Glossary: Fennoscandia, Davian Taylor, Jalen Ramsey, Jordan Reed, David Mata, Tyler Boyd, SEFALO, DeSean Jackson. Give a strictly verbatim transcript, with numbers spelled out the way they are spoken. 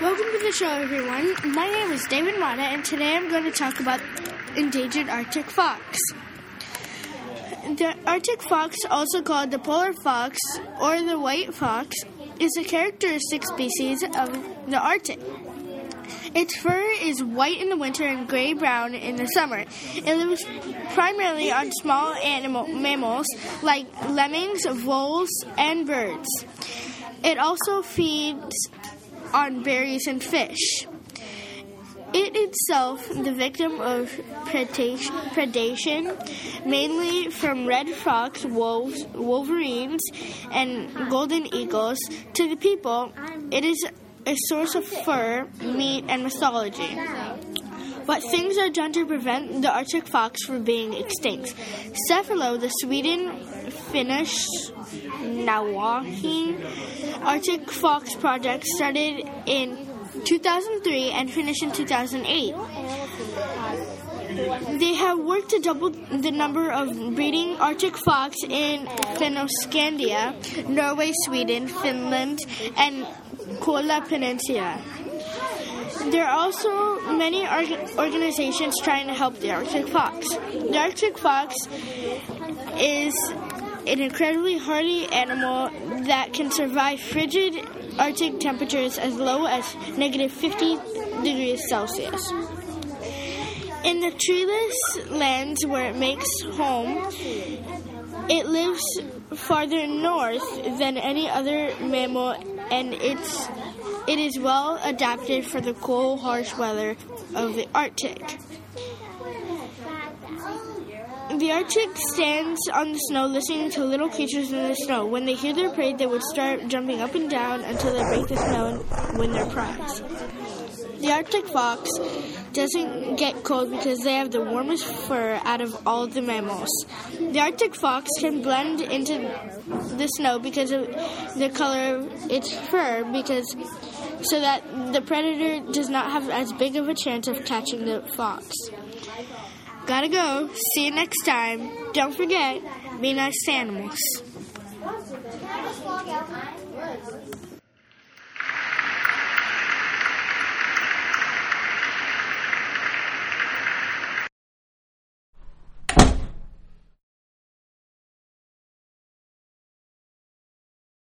Welcome to the show, everyone. My name is David Mata, and today I'm going to talk about endangered Arctic fox. The Arctic fox, also called the polar fox or the white fox, is a characteristic species of the Arctic. Its fur is white in the winter and gray-brown in the summer. It lives primarily on small animal mammals like lemmings, voles, and birds. It also feeds on berries and fish. It itself the victim of predation, predation mainly from red fox, wolves, wolverines, and golden eagles. To the people, it is a source of fur, meat, and mythology. But things are done to prevent the Arctic fox from being extinct. SEFALO, the Sweden Finnish Norwegian Arctic fox project, started in two thousand three and finished in two thousand eight. They have worked to double the number of breeding Arctic fox in Fennoscandia, Norway, Sweden, Finland, and Kola Peninsula. There are also many org- organizations trying to help the Arctic fox. The Arctic fox is an incredibly hardy animal that can survive frigid Arctic temperatures as low as negative fifty degrees Celsius. In the treeless lands where it makes home, it lives farther north than any other mammal, and it's it is well adapted for the cold, harsh weather of the Arctic. The Arctic stands on the snow listening to little creatures in the snow. When they hear their prey, they would start jumping up and down until they break the snow and win their prize. The Arctic fox doesn't get cold because they have the warmest fur out of all the mammals. The Arctic fox can blend into the snow because of the color of its fur, because so that the predator does not have as big of a chance of catching the fox. Gotta go. See you next time. Don't forget, be nice to animals.